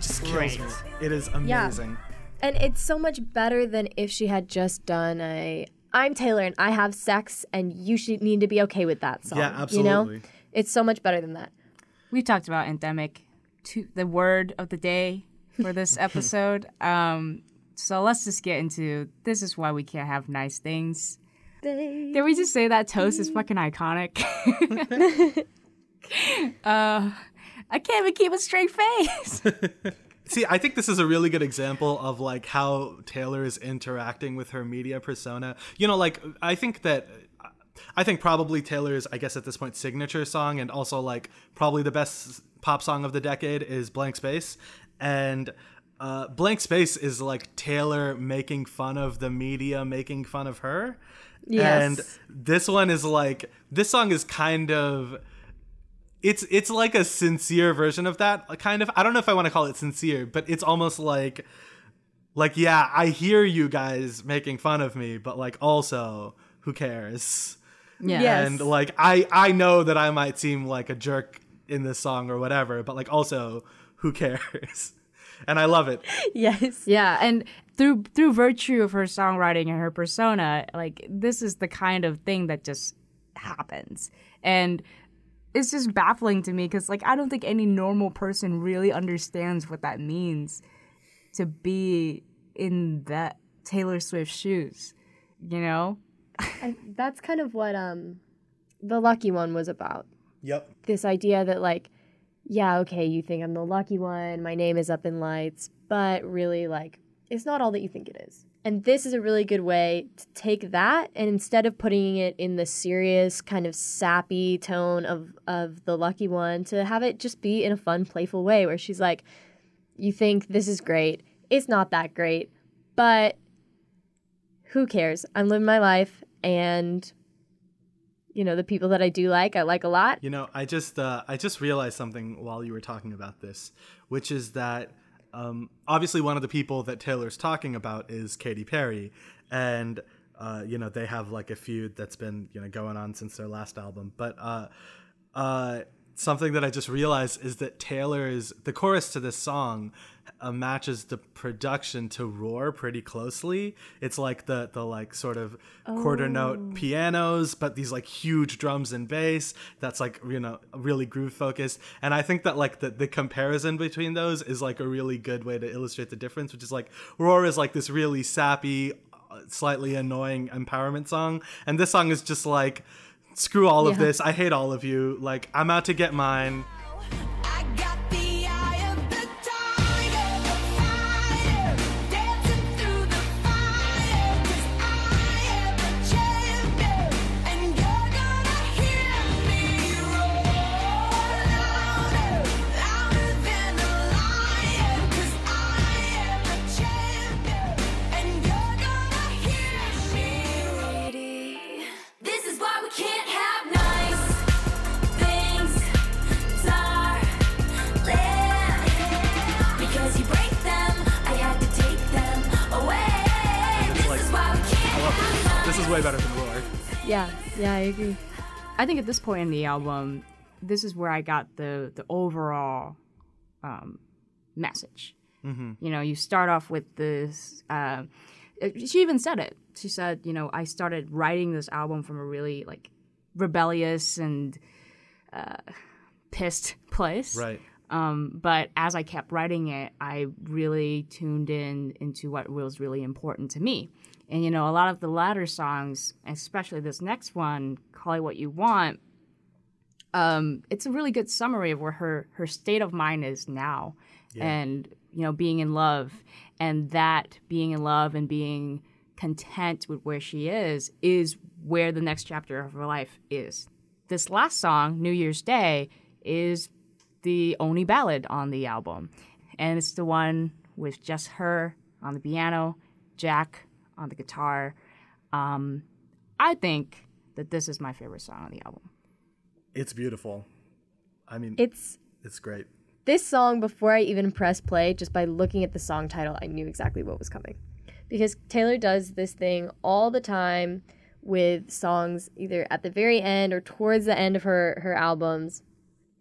just great. It is amazing. Yeah. And it's so much better than if she had just done a, I'm Taylor and I have sex and you should need to be okay with that song. Yeah, absolutely. You know? It's so much better than that. We've talked about endemic, to, the word of the day for this episode. um, so let's just get into This Is Why We Can't Have Nice Things. Did we just say that toast is fucking iconic? uh, I can't even keep a straight face. See, I think this is a really good example of like how Taylor is interacting with her media persona. You know, like I think that I think probably Taylor's, I guess at this point, signature song and also like probably the best pop song of the decade is Blank Space. And Uh, Blank Space is like Taylor making fun of the media, making fun of her. Yes. And this one is like, this song is kind of, it's it's like a sincere version of that, kind of. I don't know if I want to call it sincere, but it's almost like, like, yeah, I hear you guys making fun of me, but like also, who cares? Yeah. Yes. And like, I, I know that I might seem like a jerk in this song or whatever, but like also, who cares? And I love it. Yes. Yeah. And through through virtue of her songwriting and her persona, like, this is the kind of thing that just happens. And it's just baffling to me because, like, I don't think any normal person really understands what that means to be in that Taylor Swift shoes, you know? And that's kind of what um, The Lucky One was about. Yep. This idea that, like, yeah, okay, you think I'm the lucky one, my name is up in lights, but really, like, it's not all that you think it is. And this is a really good way to take that, and instead of putting it in the serious, kind of sappy tone of, of The Lucky One, to have it just be in a fun, playful way where she's like, you think this is great, it's not that great, but who cares? I'm living my life, and... you know, the people that I do like, I like a lot. You know, I just uh, I just realized something while you were talking about this, which is that um, obviously one of the people that Taylor's talking about is Katy Perry. And, uh, you know, they have like a feud that's been, you know, going on since their last album. But uh, uh, something that I just realized is that Taylor's, the chorus to this song uh, matches the production to Roar pretty closely. It's like the the like sort of oh. quarter note pianos, but these like huge drums and bass that's like, you know, really groove focused. And I think that like the, the comparison between those is like a really good way to illustrate the difference, which is like Roar is like this really sappy, slightly annoying empowerment song, and this song is just like, screw all yeah. of this, I hate all of you, like, I'm out to get mine. Way better than Roar. Yeah, yeah, I agree. I think at this point in the album, this is where I got the the overall um, message. Mm-hmm. You know, you start off with this. Uh, she even said it. She said, you know, I started writing this album from a really like rebellious and uh, pissed place. Right. Um, but as I kept writing it, I really tuned in into what was really important to me. And, you know, a lot of the latter songs, especially this next one, Call It What You Want, um, it's a really good summary of where her, her state of mind is now. Yeah. And, you know, being in love. And that being in love and being content with where she is is where the next chapter of her life is. This last song, New Year's Day, is the only ballad on the album. And it's the one with just her on the piano, Jack on the guitar. Um, I think that this is my favorite song on the album. It's beautiful. I mean, it's it's great. This song, before I even press play, just by looking at the song title, I knew exactly what was coming. Because Taylor does this thing all the time with songs, either at the very end or towards the end of her, her albums.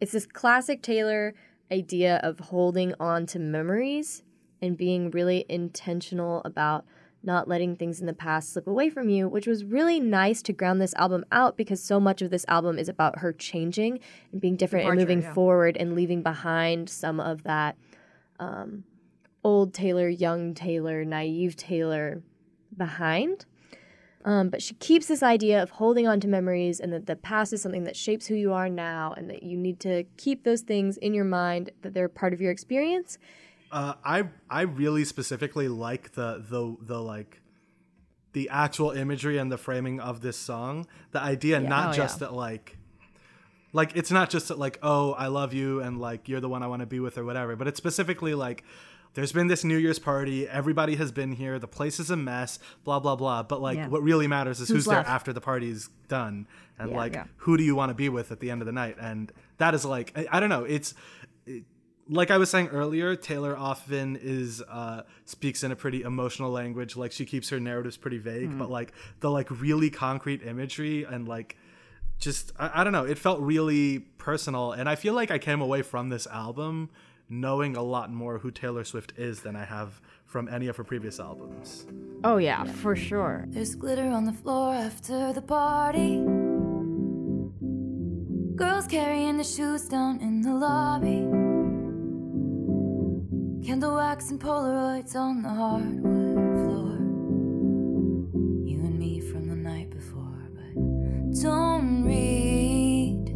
It's this classic Taylor idea of holding on to memories and being really intentional about not letting things in the past slip away from you, which was really nice to ground this album out because so much of this album is about her changing and being different Departure, and moving yeah. forward and leaving behind some of that um, old Taylor, young Taylor, naive Taylor behind. Um, but she keeps this idea of holding on to memories and that the past is something that shapes who you are now and that you need to keep those things in your mind, that they're part of your experience. Uh, I I really specifically like the the the like the actual imagery and the framing of this song. The idea yeah, not oh, just yeah. that like like it's not just that like, oh, I love you and like you're the one I want to be with or whatever, but it's specifically like there's been this New Year's party, everybody has been here, the place is a mess, blah, blah, blah. But, like, yeah. what really matters is who's, who's there after the party's done. And, yeah, like, yeah. who do you want to be with at the end of the night? And that is, like, I, I don't know. It's, it, like I was saying earlier, Taylor often is, uh, speaks in a pretty emotional language. Like, she keeps her narratives pretty vague. Mm-hmm. But, like, the, like, really concrete imagery and, like, just, I, I don't know. It felt really personal. And I feel like I came away from this album knowing a lot more who Taylor Swift is than I have from any of her previous albums. Oh yeah, for sure. There's glitter on the floor after the party. Girls carrying their shoes down in the lobby. Candle wax and Polaroids on the hardwood floor. You and me from the night before, but don't read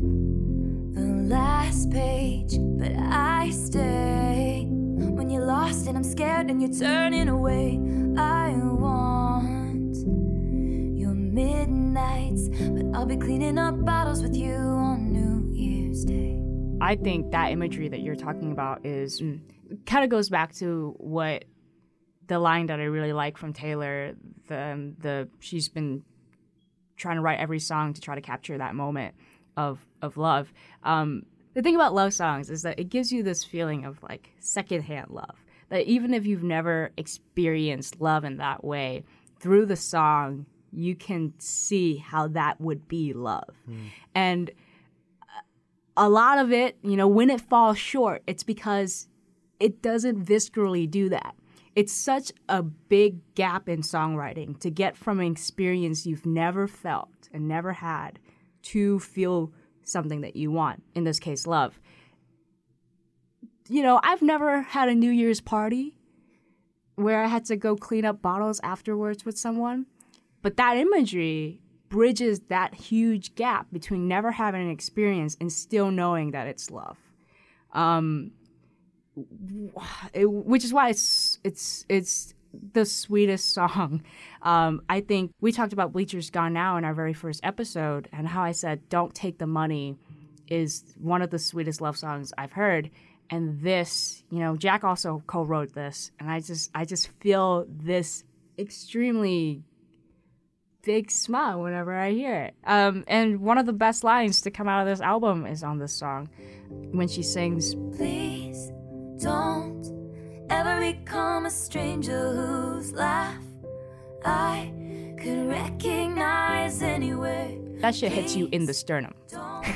the last page. But I stay when you're lost and I'm scared and you're turning away. I want your midnights, but I'll be cleaning up bottles with you on New Year's Day. I think that imagery that you're talking about is mm, kind of goes back to what the line that I really like from Taylor. The the she's been trying to write every song to try to capture that moment of of love. Um, The thing about love songs is that it gives you this feeling of, like, secondhand love. That even if you've never experienced love in that way, through the song, you can see how that would be love. Mm. And a lot of it, you know, when it falls short, it's because it doesn't viscerally do that. It's such a big gap in songwriting to get from an experience you've never felt and never had to feel something that you want, in this case, love. You know, I've never had a New Year's party where I had to go clean up bottles afterwards with someone, but that imagery bridges that huge gap between never having an experience and still knowing that it's love. Um, it, which is why it's it's it's the sweetest song. Um, I think we talked about Bleachers Gone Now in our very first episode, and how I said Don't Take the Money is one of the sweetest love songs I've heard. And this, you know, Jack also co-wrote this, and I just I just feel this extremely big smile whenever I hear it. Um, and one of the best lines to come out of this album is on this song, when she sings, "Please don't ever become a stranger whose laugh I could recognize anyway." That shit hits you in the sternum.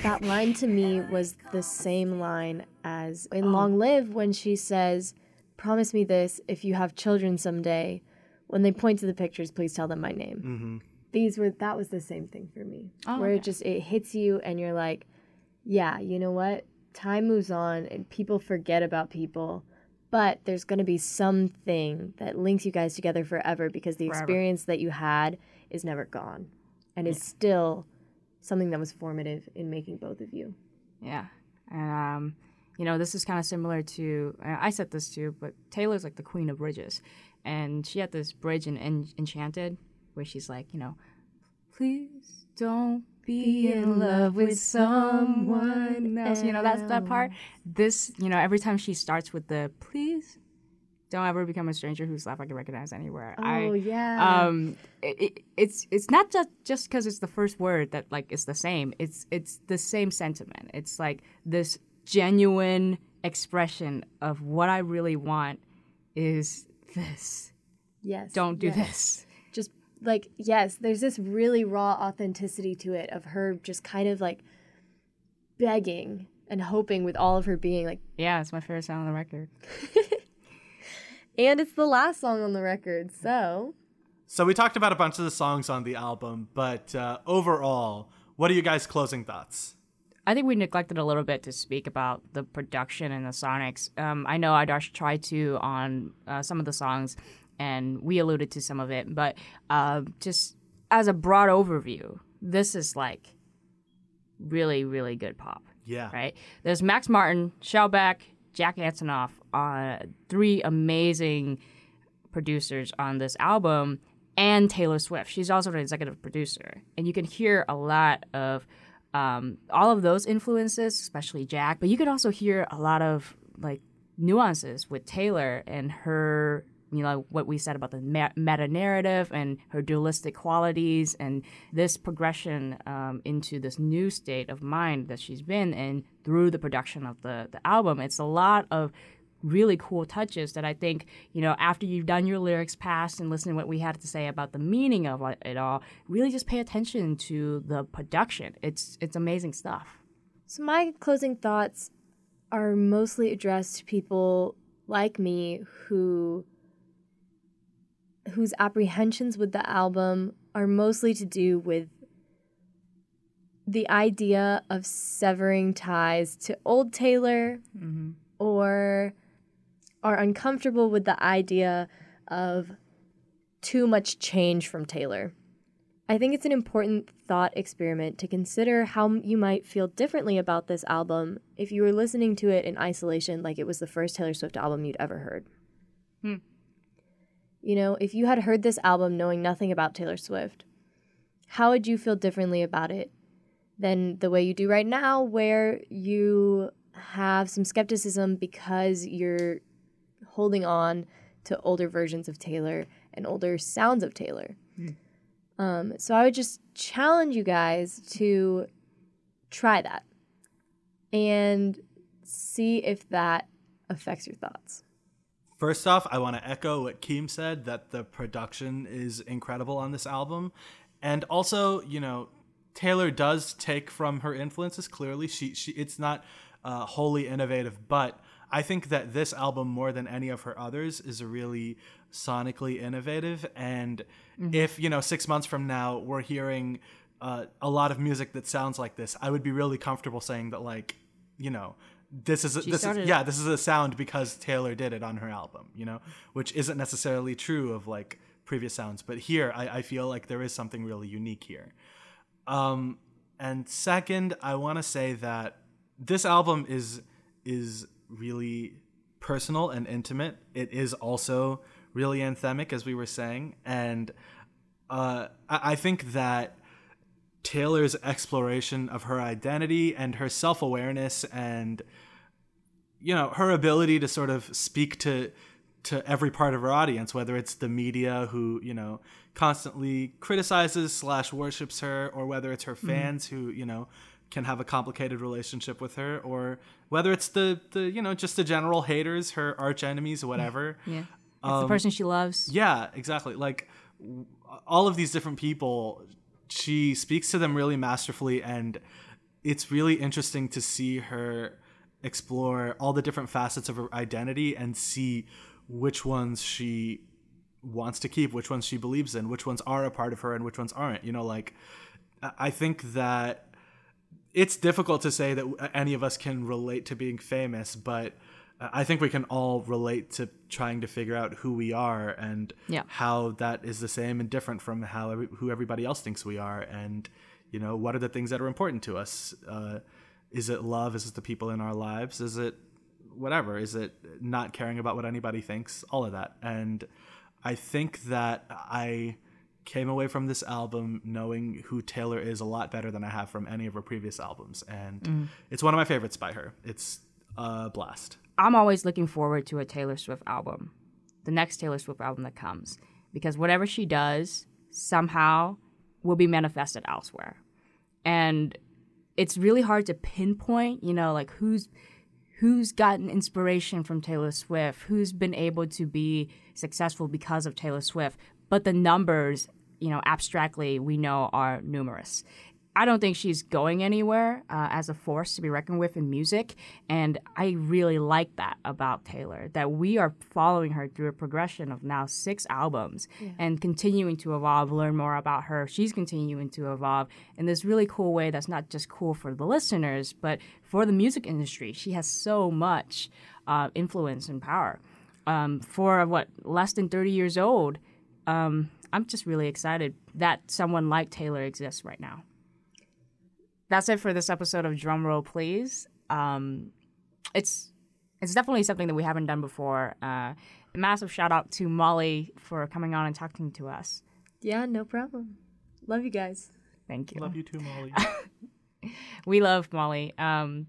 That line to me was the same line as in oh. Long Live, when she says, "Promise me this, if you have children someday, when they point to the pictures, please tell them my name." Mm-hmm. These were that was the same thing for me, oh, where okay. it just it hits you and you're like, yeah, you know what? Time moves on and people forget about people. But there's going to be something that links you guys together forever, because the forever. experience that you had is never gone, and yeah. is still something that was formative in making both of you. Yeah. And, um, you know, this is kind of similar to, uh, I said this too, but Taylor's like the queen of bridges. And she had this bridge in, in Enchanted where she's like, you know, "Please don't be in love with someone else." You know, that's that part. This, you know, every time she starts with the "please don't ever become a stranger whose laugh I can recognize anywhere." Oh, I, yeah. Um, it, it, it's it's not just just because it's the first word that, like, it's the same. It's it's the same sentiment. It's like this genuine expression of what I really want is this. Yes. Don't do yes. this. Like, yes, there's this really raw authenticity to it of her just kind of, like, begging and hoping with all of her being. Like, yeah, it's my favorite song on the record. And it's the last song on the record, so. So we talked about a bunch of the songs on the album, but uh, overall, what are you guys' closing thoughts? I think we neglected a little bit to speak about the production and the sonics. Um, I know Adarsh tried to on uh, some of the songs, and we alluded to some of it, but uh, just as a broad overview, this is, like, really, really good pop. Yeah. Right? There's Max Martin, Shellback, Jack Antonoff, uh, three amazing producers on this album, and Taylor Swift. She's also an executive producer. And you can hear a lot of um, all of those influences, especially Jack, but you can also hear a lot of, like, nuances with Taylor and her, you know, what we said about the meta narrative and her dualistic qualities and this progression um, into this new state of mind that she's been in through the production of the, the album. It's a lot of really cool touches that I think, you know, after you've done your lyrics past and listened to what we had to say about the meaning of it all, really just pay attention to the production. It's it's amazing stuff. So my closing thoughts are mostly addressed to people like me who whose apprehensions with the album are mostly to do with the idea of severing ties to old Taylor, mm-hmm. or are uncomfortable with the idea of too much change from Taylor. I think it's an important thought experiment to consider how you might feel differently about this album if you were listening to it in isolation, like it was the first Taylor Swift album you'd ever heard. Hmm. You know, if you had heard this album knowing nothing about Taylor Swift, how would you feel differently about it than the way you do right now, where you have some skepticism because you're holding on to older versions of Taylor and older sounds of Taylor? Mm. Um, so I would just challenge you guys to try that and see if that affects your thoughts. First off, I want to echo what Keem said, that the production is incredible on this album. And also, you know, Taylor does take from her influences, clearly. She, she it's not uh, wholly innovative, but I think that this album, more than any of her others, is really sonically innovative. And mm-hmm. if, you know, six months from now we're hearing uh, a lot of music that sounds like this, I would be really comfortable saying that, like, you know, This is, a, this is yeah, this is a sound because Taylor did it on her album, you know, which isn't necessarily true of, like, previous sounds. But here, I, I feel like there is something really unique here. Um, and second, I want to say that this album is is really personal and intimate. It is also really anthemic, as we were saying. And uh, I, I think that Taylor's exploration of her identity and her self-awareness and, you know, her ability to sort of speak to to every part of her audience, whether it's the media, who, you know, constantly criticizes slash worships her, or whether it's her fans, mm-hmm. who, you know, can have a complicated relationship with her, or whether it's the, the you know, just the general haters, her arch enemies, whatever. Yeah, yeah. Um, it's the person she loves. Yeah, exactly. Like, w- all of these different people, she speaks to them really masterfully, and it's really interesting to see her explore all the different facets of her identity and see which ones she wants to keep, which ones she believes in, which ones are a part of her, and which ones aren't. You know, like, I think that it's difficult to say that any of us can relate to being famous, but I think we can all relate to trying to figure out who we are and yeah. how that is the same and different from how every, who everybody else thinks we are. And, you know, what are the things that are important to us? Uh, is it love? Is it the people in our lives? Is it whatever? Is it not caring about what anybody thinks? All of that. And I think that I came away from this album knowing who Taylor is a lot better than I have from any of her previous albums. And mm. it's one of my favorites by her. It's a blast. I'm always looking forward to a Taylor Swift album, the next Taylor Swift album that comes, because whatever she does somehow will be manifested elsewhere. And it's really hard to pinpoint, you know, like who's who's gotten inspiration from Taylor Swift, who's been able to be successful because of Taylor Swift. But the numbers, you know, abstractly, we know are numerous. I don't think she's going anywhere uh, as a force to be reckoned with in music, and I really like that about Taylor, that we are following her through a progression of now six albums yeah. and continuing to evolve, learn more about her. She's continuing to evolve in this really cool way that's not just cool for the listeners, but for the music industry. She has so much uh, influence and power. Um, for, what, less than thirty years old, um, I'm just really excited that someone like Taylor exists right now. That's it for this episode of Drumroll Please. Um, it's it's definitely something that we haven't done before. Uh, massive shout out to Molly for coming on and talking to us. Yeah, no problem. Love you guys. Thank you. Love you too, Molly. We love Molly. Um,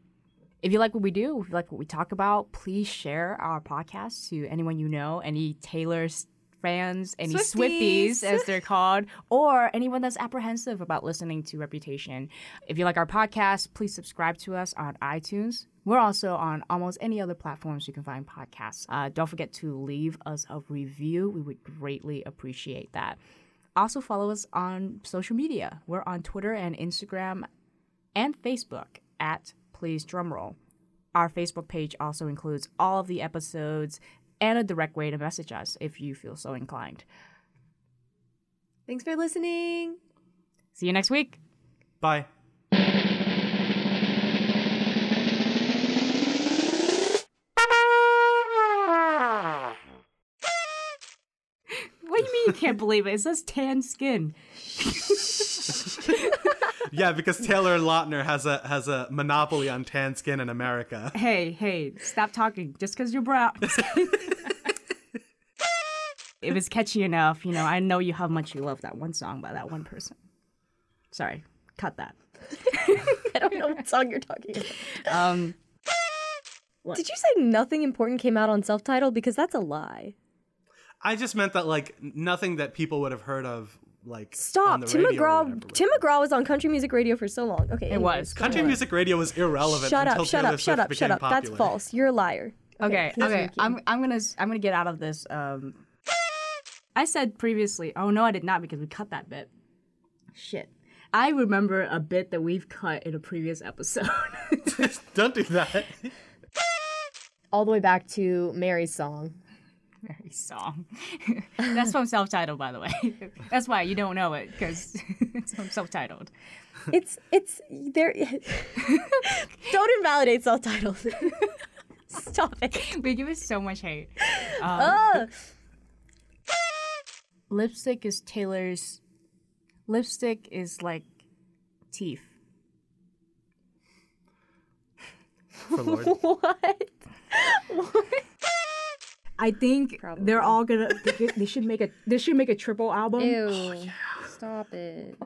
If you like what we do, if you like what we talk about, please share our podcast to anyone you know, any Taylor's fans, any Swifties. Swifties as they're called, or anyone that's apprehensive about listening to Reputation. If you like our podcast, please subscribe to us on iTunes. We're also on almost any other platforms you can find podcasts. Uh, don't forget to leave us a review. We would greatly appreciate that. Also follow us on social media. We're on Twitter and Instagram and Facebook at Please Drumroll. Our Facebook page also includes all of the episodes and a direct way to message us if you feel so inclined. Thanks for listening. See you next week. Bye. What do you mean you can't believe it? It says tan skin. Yeah, because Taylor Lautner has a has a monopoly on tan skin in America. Hey, hey, stop talking. Just because you're brown. If it's catchy enough, you know, I know you how much you love that one song by that one person. Sorry, cut that. I don't know what song you're talking about. Um, what? Did you say nothing important came out on self-titled? Because that's a lie. I just meant that, like, nothing that people would have heard of. Like, stop. Tim McGraw Tim McGraw was on country music radio for so long. Okay, it was. Country music radio was irrelevant until Taylor Swift became popular. That's false. You're a liar. Okay, okay. okay. I'm I'm gonna I'm gonna get out of this. Um, I said previously. Oh no, I did not, because we cut that bit. Shit. I remember a bit that we've cut in a previous episode. Don't do that. All the way back to Mary's song. Very song. That's from self-titled, by the way. That's why you don't know it, because it's from self-titled. It's it's there. Don't invalidate self-titled. Stop it. We give it so much hate. Um, oh. Lipstick is Taylor's. Lipstick is like teeth. For Lord. What? What? I think Probably. They're all gonna. They should make a. They should make a triple album. Ew! Oh, yeah. Stop it!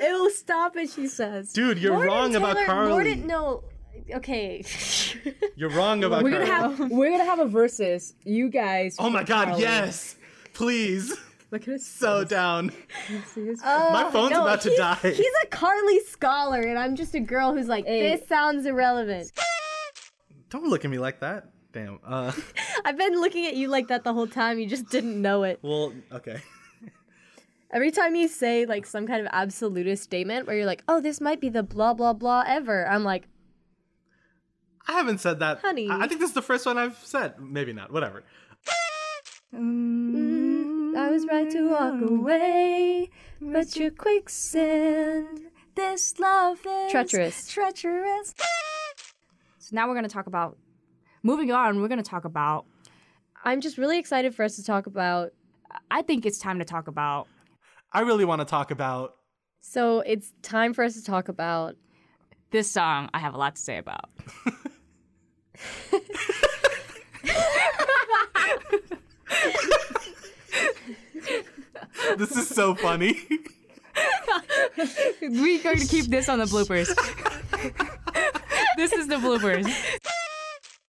Ew! Stop it! She says. Dude, you're Lord wrong Taylor, about Carly. Lord, no. Okay. You're wrong about. We're Carly. gonna have. We're gonna have a versus. You guys. Oh my God! Carly. Yes, please. Look at his so face. Down. Oh, my phone's no, about to die. He's a Carly scholar, and I'm just a girl who's like, hey. This sounds irrelevant. Don't look at me like that. Damn. Uh, I've been looking at you like that the whole time. You just didn't know it. Well, okay. Every time you say, like, some kind of absolutist statement where you're like, oh, this might be the blah, blah, blah ever. I'm like... I haven't said that. Honey. I, I think this is the first one I've said. Maybe not. Whatever. Mm, I was right to walk away, but you're quicksand. This love is... Treacherous. Treacherous. So now we're going to talk about... Moving on, we're going to talk about... I'm just really excited for us to talk about... I think it's time to talk about... I really want to talk about... So it's time for us to talk about... This song I have a lot to say about. This is so funny. We're going to keep this on the bloopers. This is the bloopers.